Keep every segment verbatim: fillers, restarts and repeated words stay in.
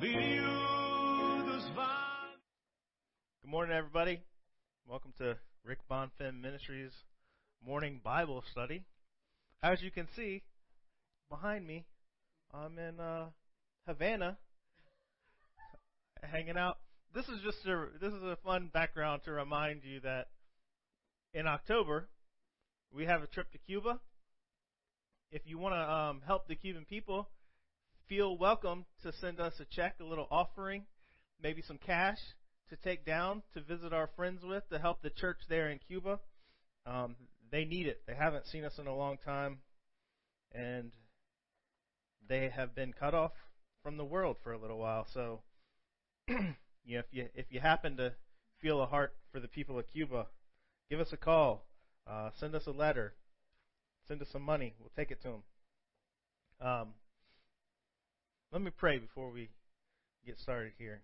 Good morning, everybody. Welcome to Rick Bonfim Ministries morning Bible study. As you can see behind me, I'm in uh, Havana, hanging out. This is just a this is a fun background to remind you that in October we have a trip to Cuba. If you want to um, help the Cuban people, feel welcome to send us a check, a little offering, maybe some cash to take down to visit our friends with to help the church there in Cuba. Um, they need it. They haven't seen us in a long time, and they have been cut off from the world for a little while. So, you know, if you if you happen to feel a heart for the people of Cuba, give us a call, uh, send us a letter, send us some money. We'll take it to them. Um, Let me pray before we get started here.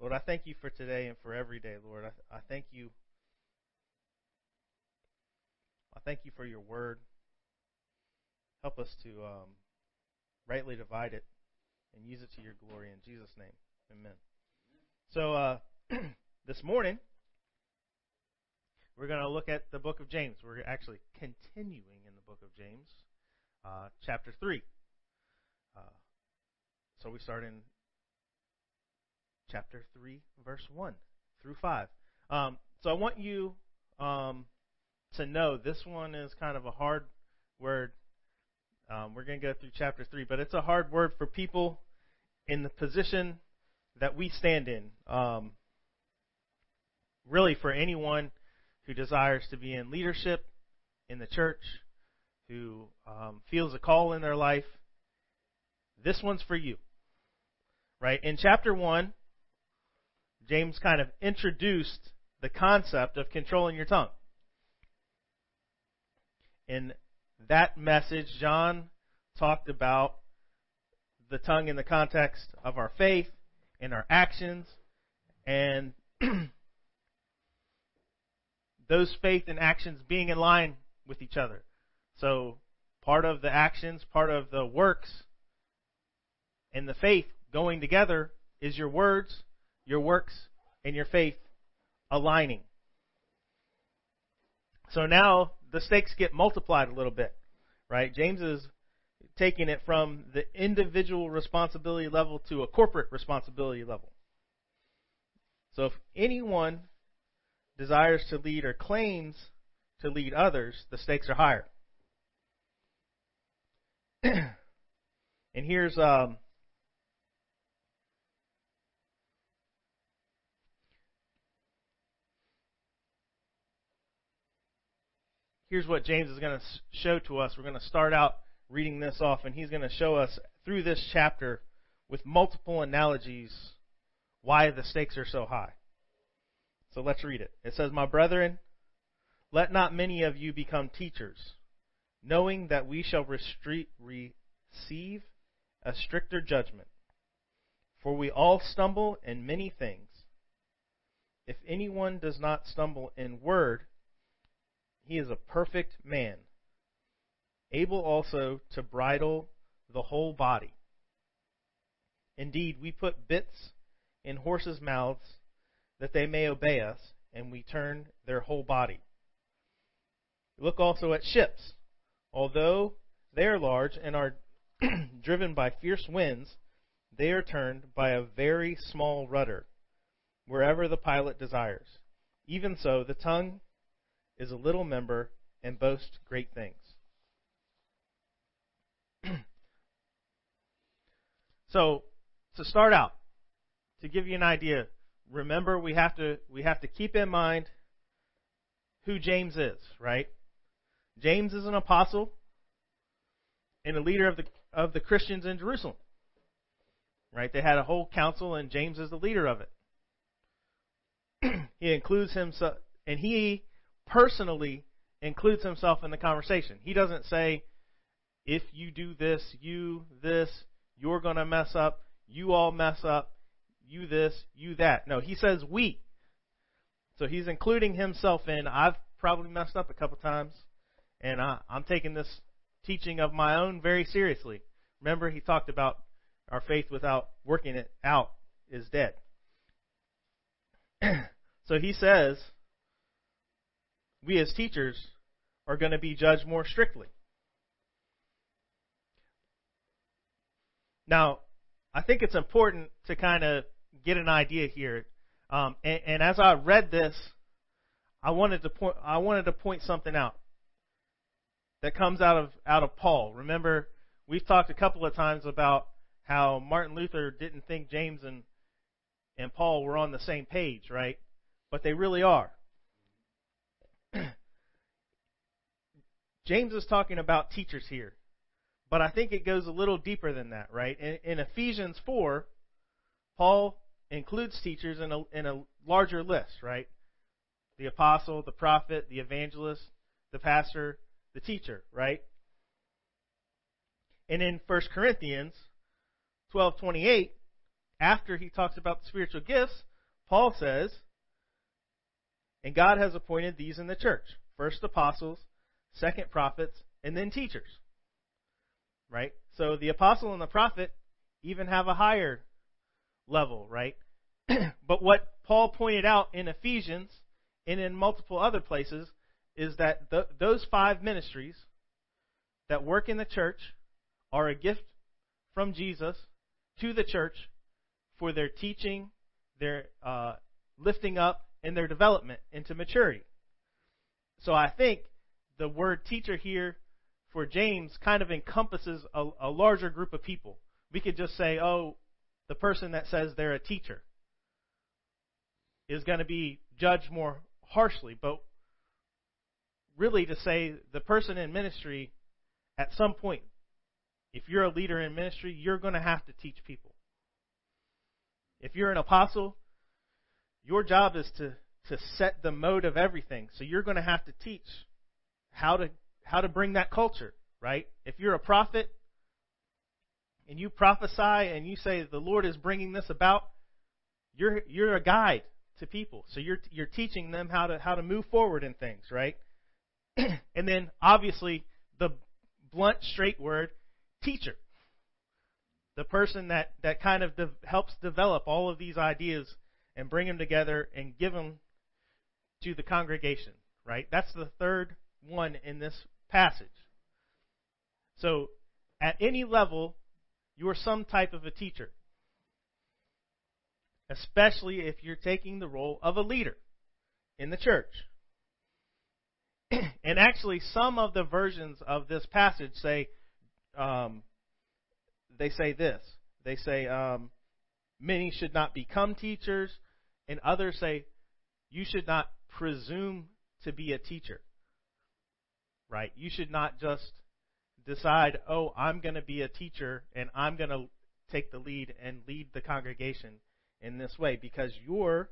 Lord, I thank you for today and for every day, Lord. I, I thank you. I thank you for your word. Help us to um, rightly divide it and use it to your glory. In Jesus' name, amen. So uh, this morning, we're going to look at the book of James. We're actually continuing in the book of James, uh, chapter three. Uh, So we start in chapter three, verse one through five. Um, so I want you um, to know this one is kind of a hard word. Um, we're going to go through chapter three, but it's a hard word for people in the position that we stand in. Um, really for anyone who desires to be in leadership in the church, who um, feels a call in their life, this one's for you. Right? In chapter one, James kind of introduced the concept of controlling your tongue. In that message, John talked about the tongue in the context of our faith and our actions, and those faith and actions being in line with each other. So part of the actions, part of the works, and the faith going together is your words, your works, and your faith aligning. So now the stakes get multiplied a little bit, right? James is taking it from the individual responsibility level to a corporate responsibility level. So if anyone desires to lead or claims to lead others, the stakes are higher. And here's... um. Here's what James is going to show to us. We're going to start out reading this off, and he's going to show us through this chapter with multiple analogies why the stakes are so high. So let's read it. It says, "My brethren, let not many of you become teachers, knowing that we shall receive a stricter judgment. For we all stumble in many things. If anyone does not stumble in word, he is a perfect man, able also to bridle the whole body. Indeed, we put bits in horses' mouths that they may obey us, and we turn their whole body. Look also at ships. Although they are large and are driven by fierce winds, they are turned by a very small rudder, wherever the pilot desires. Even so, the tongue is a little member and boasts great things." So, to start out, to give you an idea, remember we have to we have to keep in mind who James is, right? James is an apostle and a leader of the of the Christians in Jerusalem. Right? They had a whole council, and James is the leader of it. He includes himself, and he personally includes himself in the conversation. He doesn't say, if you do this, you this, you're going to mess up, you all mess up, you this, you that. No, he says we. So he's including himself in, I've probably messed up a couple times, and I, I'm taking this teaching of my own very seriously. Remember, he talked about Our faith without working it out is dead. So he says, we as teachers are going to be judged more strictly. Now, I think it's important to kind of get an idea here. Um, and, and as I read this, I wanted to point, I wanted to point something out that comes out of, out of Paul. Remember, we've talked a couple of times about how Martin Luther didn't think James and, and Paul were on the same page, right? But they really are. James is talking about teachers here, but I think it goes a little deeper than that, right? In, in Ephesians four, Paul includes teachers in a, in a larger list, right? The apostle, the prophet, the evangelist, the pastor, the teacher, right? And in First Corinthians twelve twenty-eight, after he talks about the spiritual gifts, Paul says, and God has appointed these in the church, first apostles, second prophets, and then teachers, right? So the apostle and the prophet even have a higher level, right? But what Paul pointed out in Ephesians and in multiple other places is that th- those five ministries that work in the church are a gift from Jesus to the church for their teaching, their uh, lifting up, and their development into maturity. So I think the word teacher here for James kind of encompasses a, a larger group of people. We could just say, oh, the person that says they're a teacher is going to be judged more harshly. But really to say the person in ministry, at some point, if you're a leader in ministry, you're going to have to teach people. If you're an apostle, your job is to, to set the mode of everything. So you're going to have to teach how to how to bring that culture, right? If you're a prophet and you prophesy and you say the Lord is bringing this about, you're you're a guide to people. So you're you're teaching them how to how to move forward in things, right? And then obviously the blunt, straight word, teacher. The person that, that kind of de- helps develop all of these ideas and bring them together and give them to the congregation, right? That's the third one in this passage. So at any level, you're some type of a teacher, especially if you're taking the role of a leader in the church. And actually, some of the versions of this passage say, um, they say this. They say, um, many should not become teachers, and others say, you should not presume to be a teacher, right? You should not just decide, oh, I'm going to be a teacher, and I'm going to take the lead and lead the congregation in this way, because you're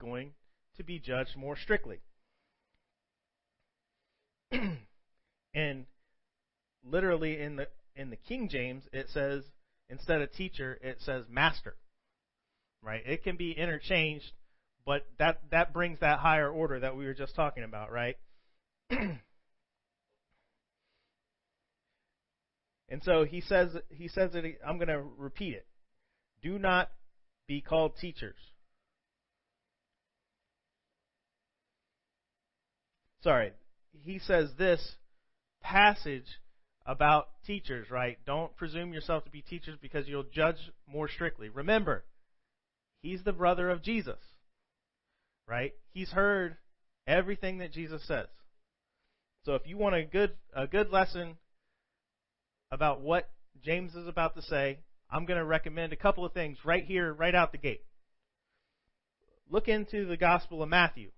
going to be judged more strictly. And literally in the in the King James, it says, instead of teacher, it says master, right? It can be interchanged, but that, that brings that higher order that we were just talking about, right? And so he says, he says that he, I'm going to repeat it. Do not be called teachers. Sorry. He says this passage about teachers, right? Don't presume yourself to be teachers because you'll judge more strictly. Remember, he's the brother of Jesus, right? He's heard everything that Jesus says. So if you want a good a good lesson about what James is about to say, I'm going to recommend a couple of things right here, right out the gate. Look into the Gospel of Matthew.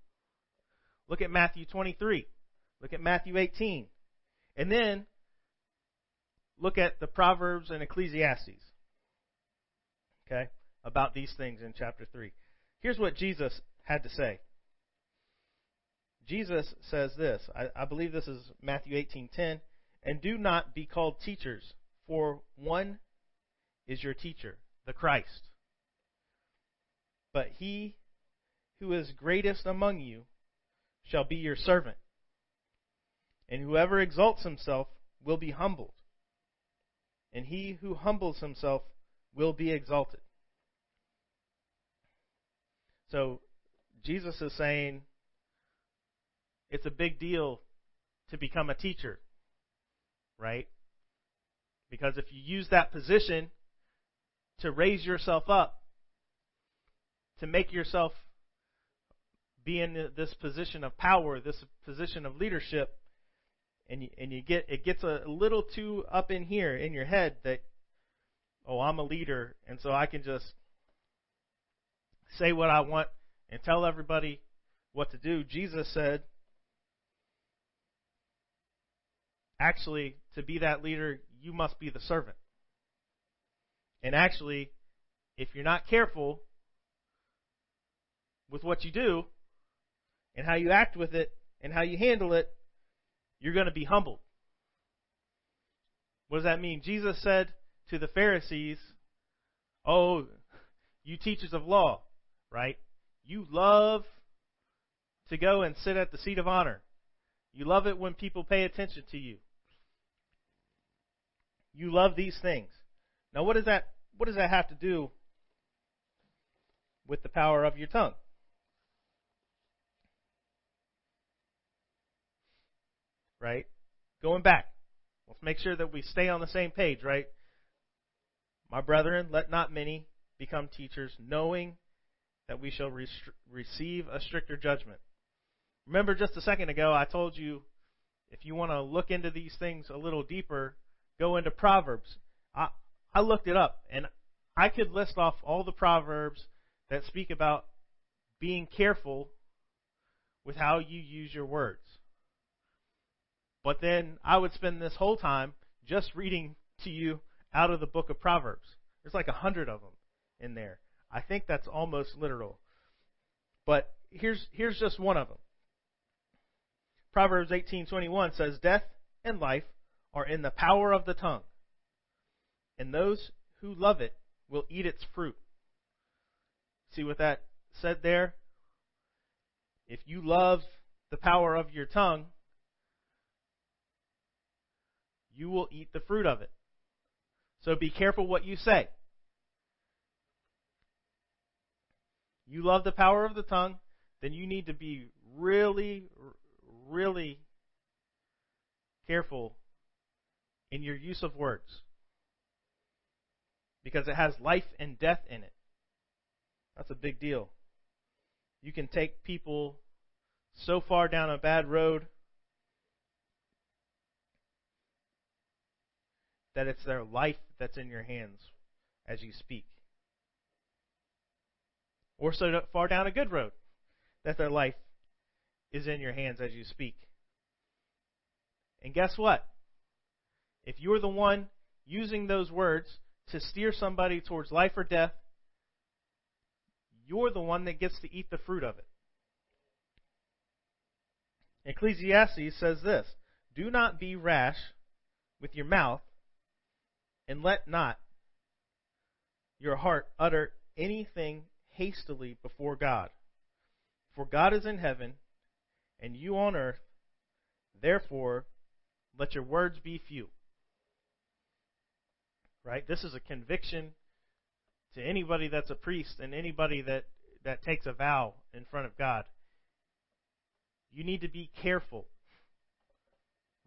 Look at Matthew twenty-three. Look at Matthew eighteen. And then look at the Proverbs and Ecclesiastes, okay, about these things in chapter three. Here's what Jesus had to say. Jesus says this. I, I believe this is Matthew eighteen ten. And do not be called teachers, for one is your teacher, the Christ. But he who is greatest among you shall be your servant. And whoever exalts himself will be humbled. And he who humbles himself will be exalted. So Jesus is saying it's a big deal to become a teacher, right? Because if you use that position to raise yourself up, to make yourself be in this position of power, this position of leadership, and you, and you get it gets a little too up in here in your head that, oh, I'm a leader, and so I can just say what I want and tell everybody what to do. Jesus said, actually, to be that leader, you must be the servant. And actually, if you're not careful with what you do and how you act with it and how you handle it, you're going to be humbled. What does that mean? Jesus said to the Pharisees, oh, you teachers of law, right? You love to go and sit at the seat of honor. You love it when people pay attention to you. You love these things. Now, what does that what does that have to do with the power of your tongue? Right? Going back. Let's make sure that we stay on the same page, right? My brethren, let not many become teachers, knowing that we shall re- receive a stricter judgment. Remember just a second ago, I told you, if you want to look into these things a little deeper, go into Proverbs. I, I looked it up, and I could list off all the Proverbs that speak about being careful with how you use your words. But then I would spend this whole time just reading to you out of the book of Proverbs. There's like a hundred of them in there. I think that's almost literal. But here's here's just one of them. Proverbs eighteen twenty-one says, death and life are in the power of the tongue, and those who love it will eat its fruit. See what that said there? If you love the power of your tongue, you will eat the fruit of it. So be careful what you say. You love the power of the tongue, then you need to be really, really careful in your use of words, because it has life and death in it. That's a big deal. You can take people so far down a bad road that it's their life that's in your hands as you speak. Or so far down a good road that their life is in your hands as you speak. And guess what? If you're the one using those words to steer somebody towards life or death, you're the one that gets to eat the fruit of it. Ecclesiastes says this, do not be rash with your mouth, and let not your heart utter anything hastily before God. For God is in heaven, and you on earth. Therefore, let your words be few. Right? This is a conviction to anybody that's a priest and anybody that, that takes a vow in front of God. You need to be careful,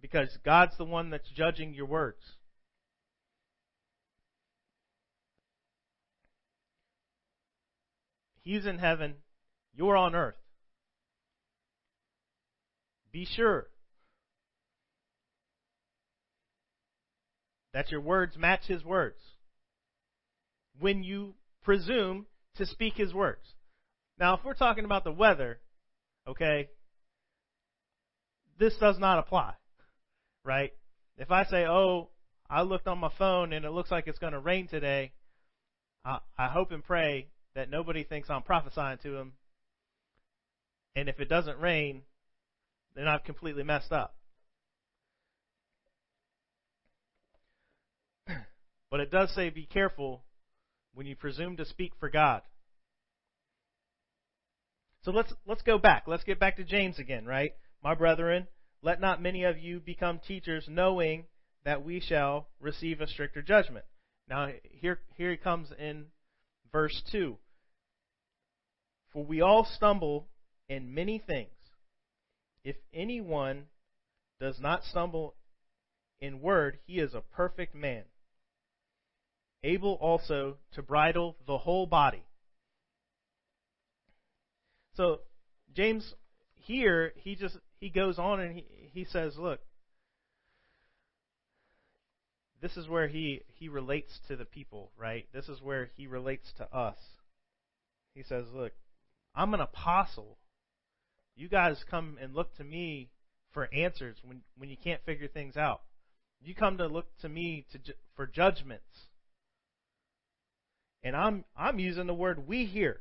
because God's the one that's judging your words. He's in heaven. You're on earth. Be sure that your words match His words when you presume to speak His words. Now, if we're talking about the weather, okay, this does not apply, right? If I say, oh, I looked on my phone and it looks like it's going to rain today, I, I hope and pray that nobody thinks I'm prophesying to him. And if it doesn't rain, then I've completely messed up. But it does say be careful when you presume to speak for God. So let's let's go back. Let's get back to James again, right? My brethren, let not many of you become teachers, knowing that we shall receive a stricter judgment. Now, here, here he comes in verse two. For we all stumble in many things. If anyone does not stumble in word, he is a perfect man, able also to bridle the whole body. So James here, he just he goes on and he, he says, look, this is where he, he relates to the people, right? This is where he relates to us. He says, look, I'm an apostle. You guys come and look to me for answers when, when you can't figure things out. You come to look to me to ju- for judgments. And I'm I'm using the word we here.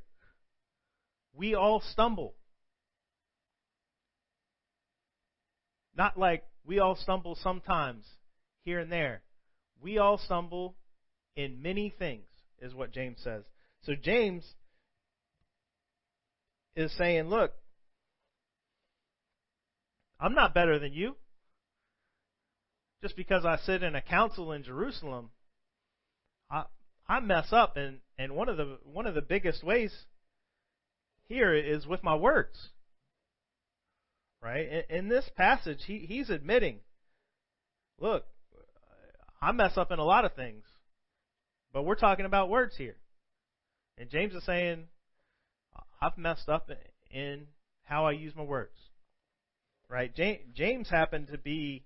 We all stumble. Not like we all stumble sometimes here and there. We all stumble in many things is what James says. So James is saying, look, I'm not better than you. Just because I sit in a council in Jerusalem, I I mess up, and, and one of the one of the biggest ways here is with my words. Right? In, in this passage, he, he's admitting, look, I mess up in a lot of things, but we're talking about words here. And James is saying, I've messed up in how I use my words. Right? James happened to be,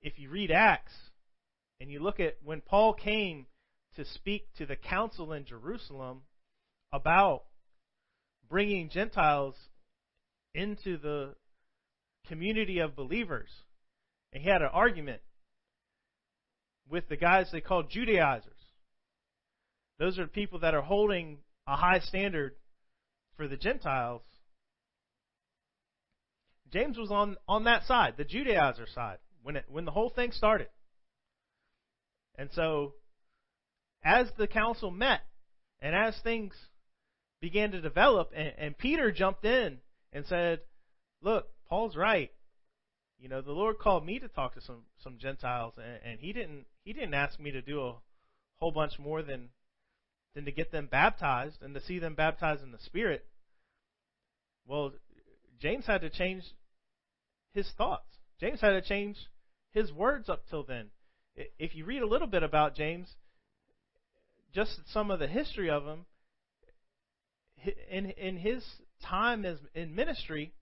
if you read Acts and you look at when Paul came to speak to the council in Jerusalem about bringing Gentiles into the community of believers, and he had an argument with the guys they called Judaizers. Those are people that are holding a high standard for the Gentiles. James was on, on that side, the Judaizer side, when it, when the whole thing started. And so, as the council met, and as things began to develop, and, and Peter jumped in and said, look, Paul's right. You know, the Lord called me to talk to some, some Gentiles, and, and he didn't he didn't ask me to do a whole bunch more than than to get them baptized and to see them baptized in the Spirit. Well, James had to change his thoughts. James had to change his words up till then. If you read a little bit about James, just some of the history of him, in, in his time as in ministry,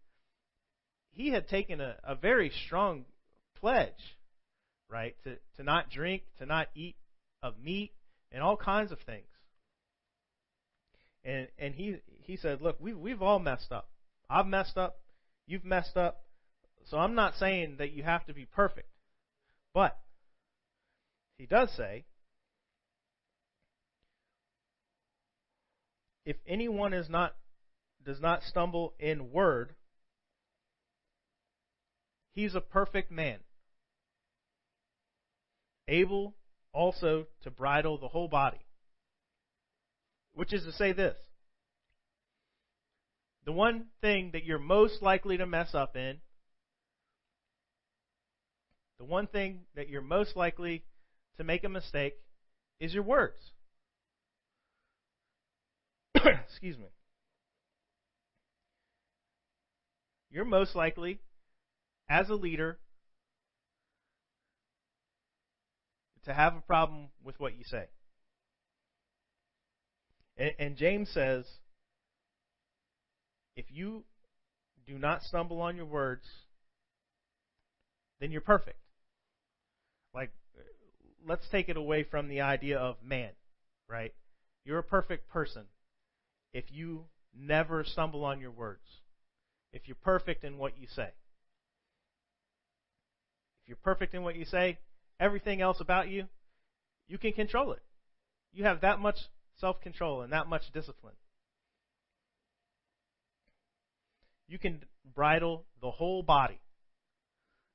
he had taken a, a very strong pledge, right, to, to not drink, to not eat of meat, and all kinds of things. And and he he said, look, we we've all messed up. I've messed up. You've messed up. So I'm not saying that you have to be perfect. But he does say, if anyone is not does not stumble in word, he's a perfect man, able also to bridle the whole body. Which is to say this. The one thing that you're most likely to mess up in, the one thing that you're most likely to make a mistake is your words. Excuse me. You're most likely, as a leader, to have a problem with what you say. And, and James says, if you do not stumble on your words, then you're perfect. Like, let's take it away from the idea of man, right? You're a perfect person if you never stumble on your words, if you're perfect in what you say. If you're perfect in what you say, everything else about you, you can control it. You have that much self-control and that much discipline. You can bridle the whole body.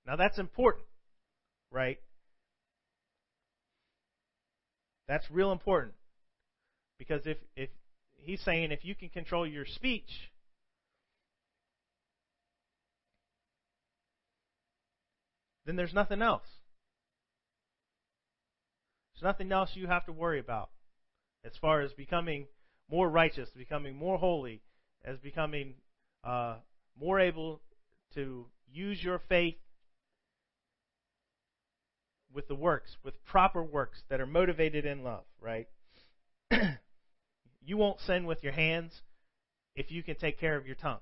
Now that's important, right? That's real important. Because if, if he's saying if you can control your speech, then there's nothing else. There's nothing else you have to worry about as far as becoming more righteous, becoming more holy, as becoming uh, more able to use your faith with the works, with proper works that are motivated in love, right? You won't sin with your hands if you can take care of your tongue.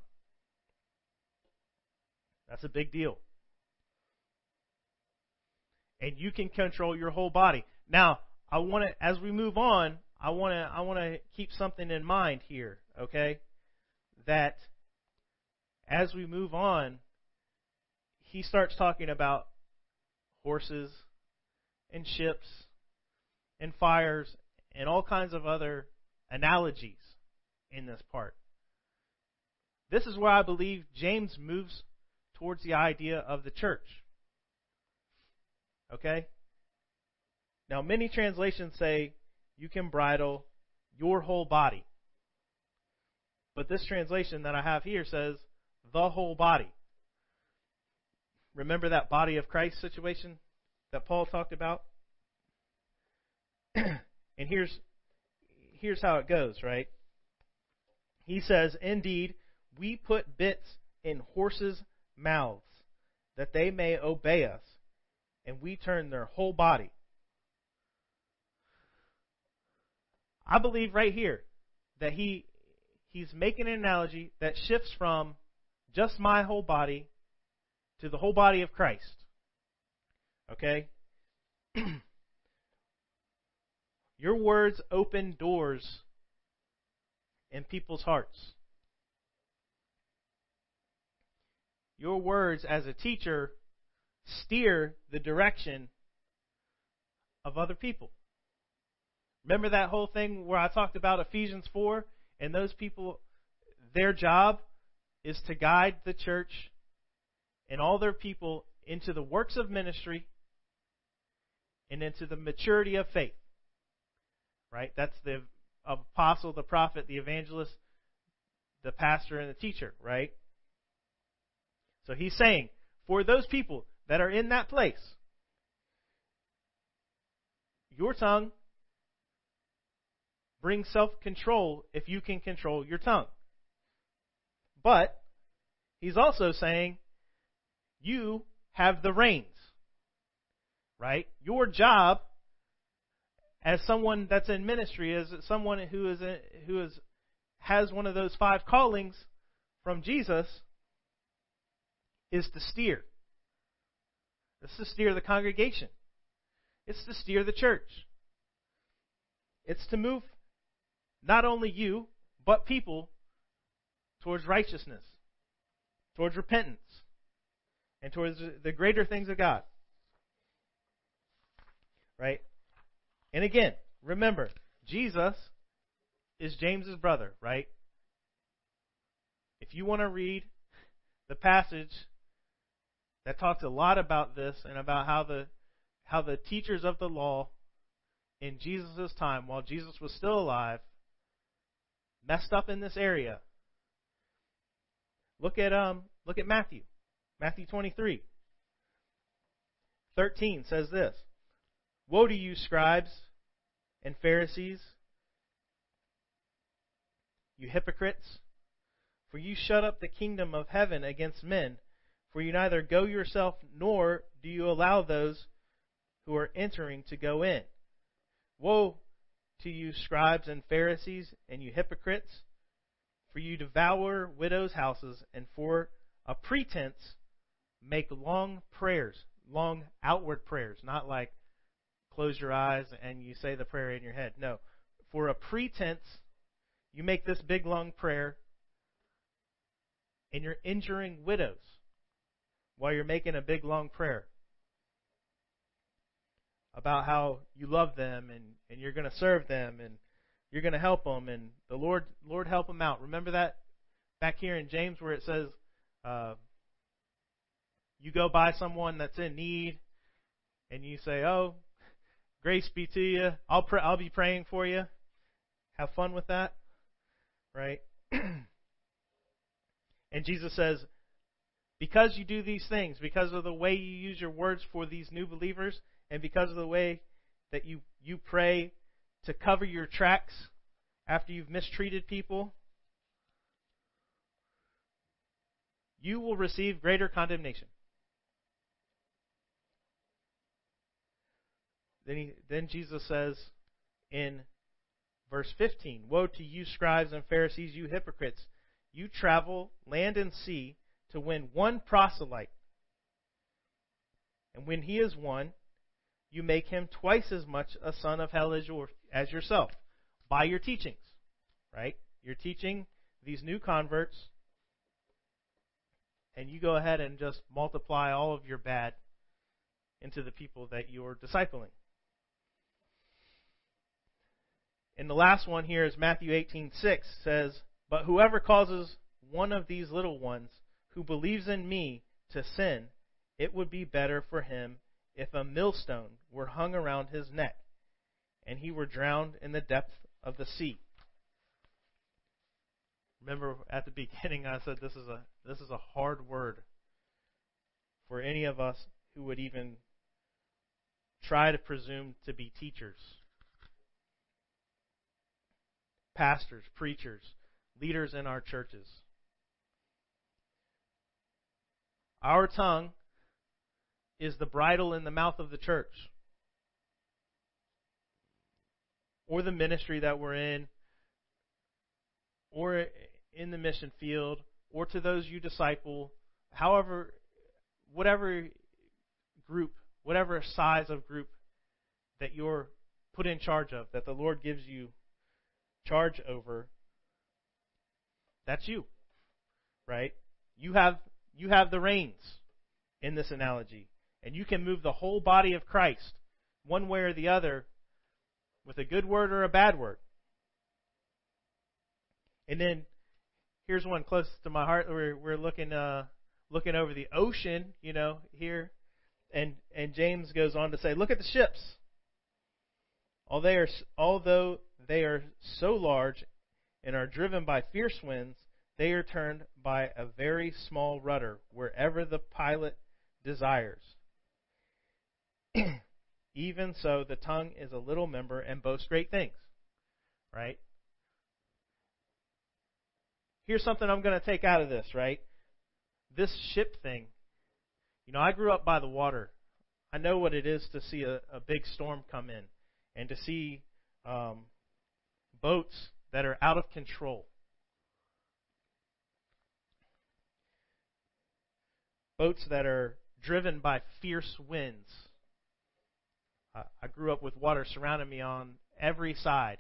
That's a big deal. And you can control your whole body. Now, I want to, as we move on, I want to, I want to keep something in mind here, okay? That as we move on, he starts talking about horses and ships and fires and all kinds of other analogies in this part. This is where I believe James moves towards the idea of the church. Okay? Now, many translations say you can bridle your whole body. But this translation that I have here says the whole body. Remember that body of Christ situation that Paul talked about? And here's here's how it goes, right? He says, "Indeed, we put bits in horses' mouths that they may obey us, and we turn their whole body." I believe right here that he he's making an analogy that shifts from just my whole body to the whole body of Christ. Okay? Your words open doors in people's hearts. Your words as a teacher steer the direction of other people. Remember that whole thing where I talked about Ephesians four and those people, their job is to guide the church and all their people into the works of ministry and into the maturity of faith. Right? That's the apostle, the prophet, the evangelist, the pastor, and the teacher, right? So he's saying, for those people that are in that place, your tongue brings self-control if you can control your tongue. But he's also saying, you have the reins, right? Your job as someone that's in ministry, as someone who is a, who is has one of those five callings from Jesus, is to steer. It's to steer the congregation. It's to steer the church. It's to move not only you, but people towards righteousness, towards repentance, and towards the greater things of God. Right? And again, remember, Jesus is James's brother, right? If you want to read the passage that talks a lot about this and about how the how the teachers of the law in Jesus' time, while Jesus was still alive, messed up in this area. Look at um look at Matthew. Matthew twenty-three thirteen says this. "Woe to you, scribes and Pharisees, you hypocrites, for you shut up the kingdom of heaven against men, for you neither go yourself, nor do you allow those who are entering to go in. Woe to you, scribes and Pharisees, and you hypocrites, for you devour widows' houses, and for a pretense make long prayers," long outward prayers, not like close your eyes and you say the prayer in your head. No. "For a pretense, you make this big long prayer, and you're injuring widows while you're making a big long prayer about how you love them and, and you're going to serve them and you're going to help them and the Lord Lord help them out." Remember that back here in James where it says uh, you go by someone that's in need and you say, "Oh, grace be to you. I'll pray, I'll be praying for you." Have fun with that, right? And Jesus says, because you do these things, because of the way you use your words for these new believers, and because of the way that you, you pray to cover your tracks after you've mistreated people, you will receive greater condemnation. Then, he, then Jesus says in verse fifteen, "Woe to you, scribes and Pharisees, you hypocrites! You travel land and sea to win one proselyte. And when he is won, you make him twice as much a son of hell as, your, as yourself by your teachings," right? You're teaching these new converts, and you go ahead and just multiply all of your bad into the people that you're discipling. And the last one here is Matthew eighteen six says, "But whoever causes one of these little ones who believes in me to sin, it would be better for him if a millstone were hung around his neck and he were drowned in the depth of the sea." Remember at the beginning I said this is a this is a hard word for any of us who would even try to presume to be teachers, pastors, preachers, leaders in our churches. Our tongue is the bridle in the mouth of the church or the ministry that we're in or in the mission field or to those you disciple, however, whatever group, whatever size of group that you're put in charge of, that the Lord gives you charge over, that's you, right? You have you have the reins in this analogy, and you can move the whole body of Christ one way or the other with a good word or a bad word. And then here's one close to my heart. We're we're looking uh looking over the ocean, you know, here. And and James goes on to say, "Look at the ships. All they are, although they are so large and are driven by fierce winds, they are turned by a very small rudder wherever the pilot desires. Even so, the tongue is a little member and boasts great things," right? Here's something I'm going to take out of this, right? This ship thing. You know, I grew up by the water. I know what it is to see a, a big storm come in and to see um, boats that are out of control. Boats that are driven by fierce winds. I, I grew up with water surrounding me on every side,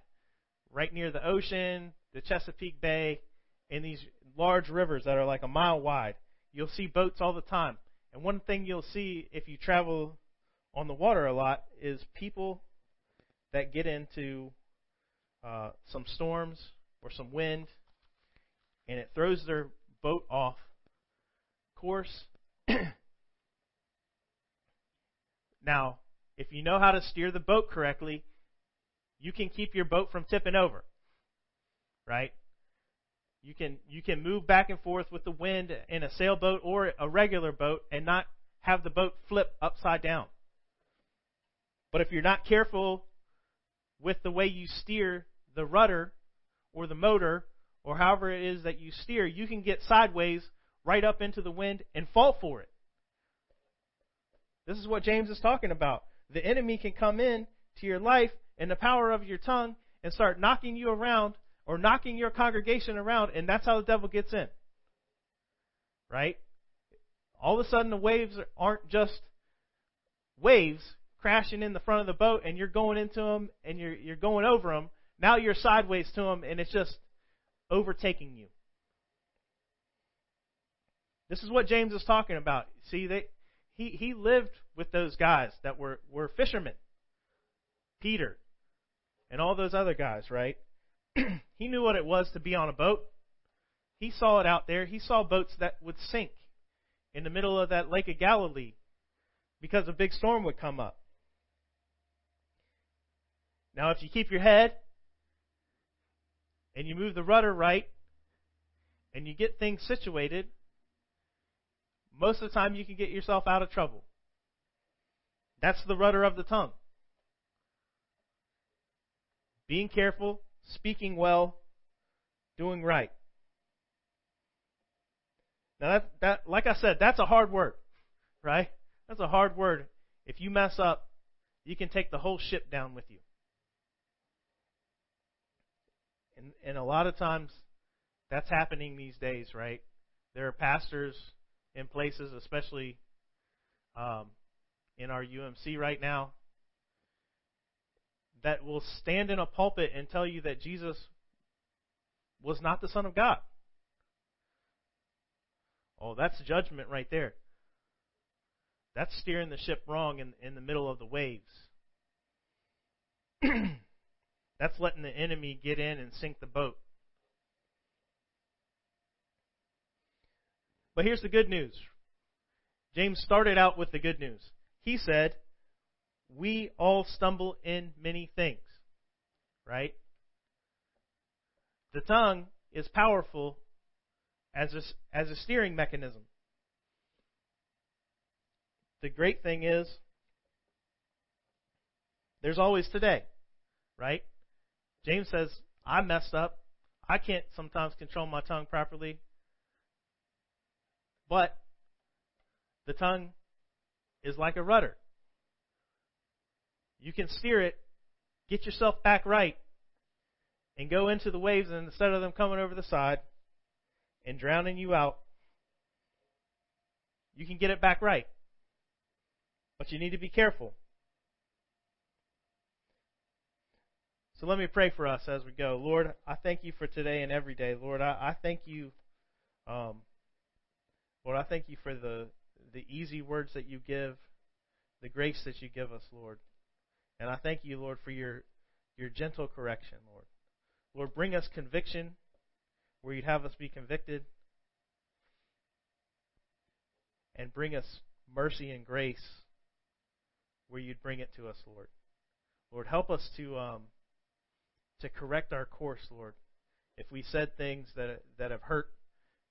right near the ocean, the Chesapeake Bay, and these large rivers that are like a mile wide. You'll see boats all the time. And one thing you'll see if you travel on the water a lot is people that get into uh, some storms or some wind, and it throws their boat off course. Now, if you know how to steer the boat correctly, you can keep your boat from tipping over, right? You can you can move back and forth with the wind in a sailboat or a regular boat and not have the boat flip upside down. But if you're not careful with the way you steer the rudder or the motor or however it is that you steer, you can get sideways right up into the wind and fall for it. This is what James is talking about. The enemy can come in to your life and the power of your tongue and start knocking you around or knocking your congregation around, and that's how the devil gets in. Right? All of a sudden the waves aren't just waves crashing in the front of the boat and you're going into them and you're you're going over them. Now you're sideways to them and it's just overtaking you. This is what James is talking about. See, they he he lived with those guys that were, were fishermen. Peter and all those other guys, right? He knew what it was to be on a boat. He saw it out there. He saw boats that would sink in the middle of that Lake of Galilee because a big storm would come up. Now, if you keep your head and you move the rudder right and you get things situated, most of the time you can get yourself out of trouble. That's the rudder of the tongue. being careful, speaking well, doing right. Now, that, that, like I said, that's a hard word, right? That's a hard word. If you mess up, you can take the whole ship down with you. And, and a lot of times, that's happening these days, right? There are pastors in places, especially um, in our U M C right now, that will stand in a pulpit and tell you that Jesus was not the Son of God. Oh, that's judgment right there. That's steering the ship wrong in, in the middle of the waves. That's letting the enemy get in and sink the boat. But here's the good news. James started out with the good news. He said, we all stumble in many things, right? The tongue is powerful as a, as a steering mechanism. The great thing is, there's always today, right? James says, I messed up. I can't sometimes control my tongue properly. But the tongue is like a rudder. You can steer it, get yourself back right, and go into the waves, and instead of them coming over the side and drowning you out, you can get it back right. But you need to be careful. So let me pray for us as we go. Lord, I thank you for today and every day. Lord, I, I thank you. Um, Lord, I thank you for the, the easy words that you give, the grace that you give us, Lord. And I thank you, Lord, for your, your gentle correction, Lord. Lord, bring us conviction where you'd have us be convicted. And bring us mercy and grace where you'd bring it to us, Lord. Lord, help us to um, to correct our course, Lord. If we said things that that have hurt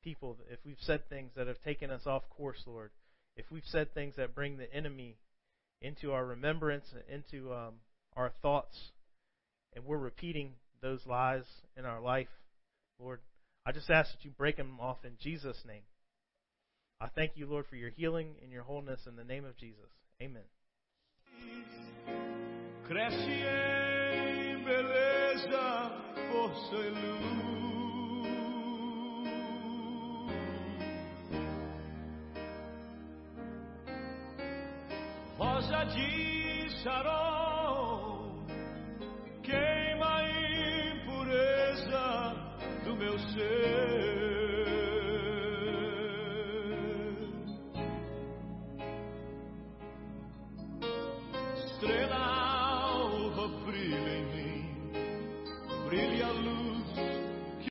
people, if we've said things that have taken us off course, Lord, if we've said things that bring the enemy into our remembrance, into um, our thoughts, and we're repeating those lies in our life, Lord, I just ask that you break them off in Jesus' name. I thank you, Lord, for your healing and your wholeness in the name of Jesus. Amen. Cresce em beleza, força e luz. Rosa de Sarol, queima a impureza do meu ser. Estrela